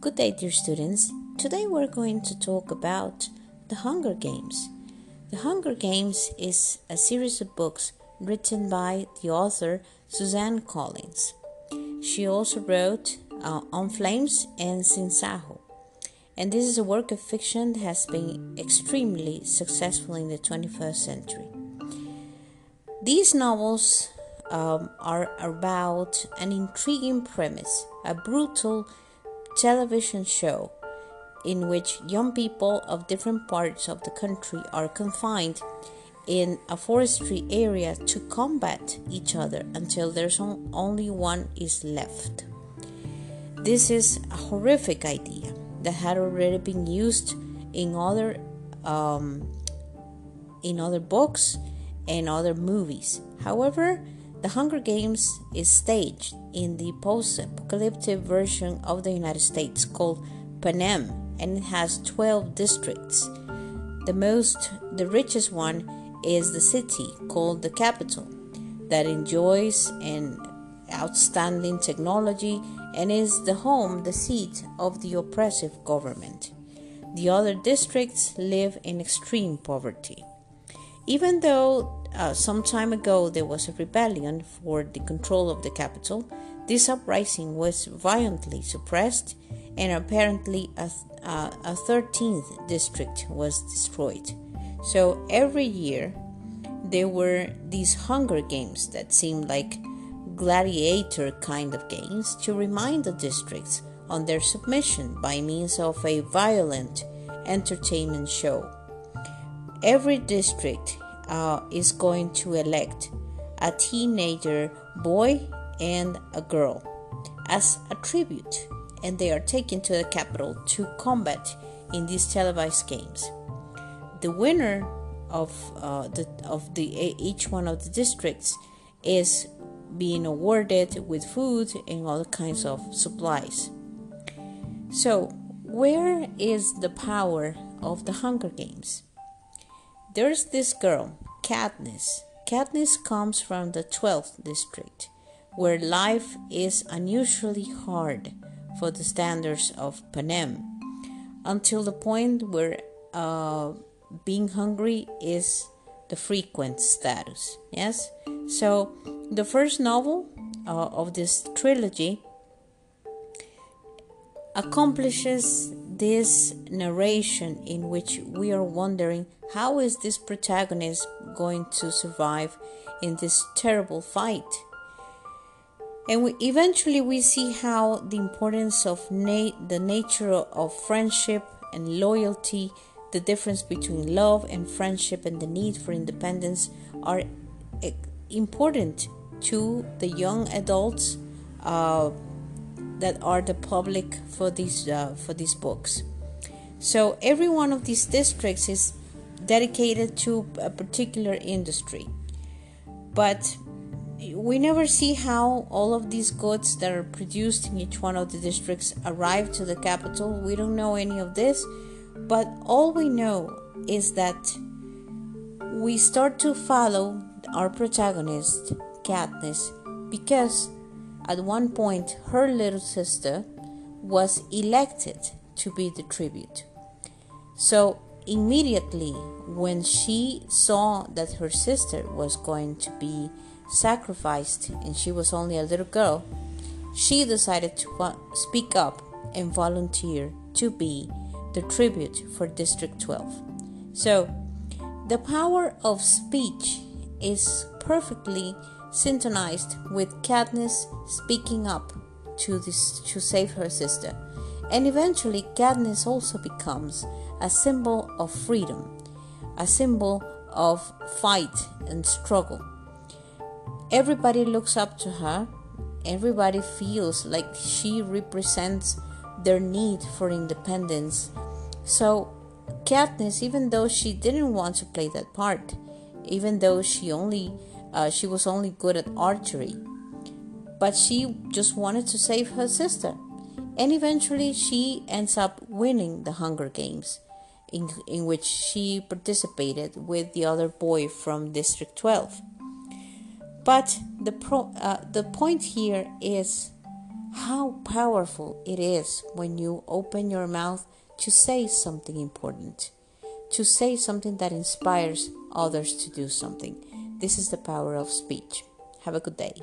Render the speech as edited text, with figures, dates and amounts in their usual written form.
Good day, dear students. Today we're going to talk about The Hunger Games. The Hunger Games is a series of books written by the author Suzanne Collins. She also wrote On Flames and Sinsaho. And this is a work of fiction that has been extremely successful in the 21st century. These novels are about an intriguing premise, a brutal television show in which young people of different parts of the country are confined in a forestry area to combat each other until there's only one is left. This is a horrific idea that had already been used in other books and other movies. However, The Hunger Games is staged in the post-apocalyptic version of the United States called Panem, and it has 12 districts. The richest one is the city called the capital that enjoys an outstanding technology and is the seat of the oppressive government. The other districts live in extreme poverty. Even though some time ago there was a rebellion for the control of the capital, this uprising was violently suppressed, and apparently a 13th district was destroyed. So every year there were these hunger games that seemed like gladiator kind of games to remind the districts on their submission by means of a violent entertainment show. Every district is going to elect a teenager boy and a girl as a tribute, and they are taken to the capital to combat in these televised games. The winner of each one of the districts is being awarded with food and all kinds of supplies. So, where is the power of the Hunger Games? There's this girl, Katniss. Katniss comes from the 12th district, where life is unusually hard for the standards of Panem, until the point where being hungry is the frequent status. Yes? So, the first novel of this trilogy accomplishes this narration in which we are wondering how is this protagonist going to survive in this terrible fight, and we eventually see how the importance of the nature of friendship and loyalty, the difference between love and friendship, and the need for independence are important to the young adults that are the public for these books. So every one of these districts is dedicated to a particular industry, but we never see how all of these goods that are produced in each one of the districts arrive to the capital. We don't know any of this, but all we know is that we start to follow our protagonist, Katniss, because at one point, her little sister was elected to be the tribute. So immediately, when she saw that her sister was going to be sacrificed and she was only a little girl, she decided to speak up and volunteer to be the tribute for District 12. So the power of speech is perfectly synchronized with Katniss speaking up to save her sister, and eventually Katniss also becomes a symbol of freedom, a symbol of fight and struggle. Everybody looks up to her. Everybody feels like she represents their need for independence. So Katniss, even though she didn't want to play that part, even though she was only good at archery, but she just wanted to save her sister, and eventually she ends up winning the Hunger Games, in which she participated with the other boy from District 12. But the point here is how powerful it is when you open your mouth to say something important, to say something that inspires others to do something. This is the power of speech. Have a good day.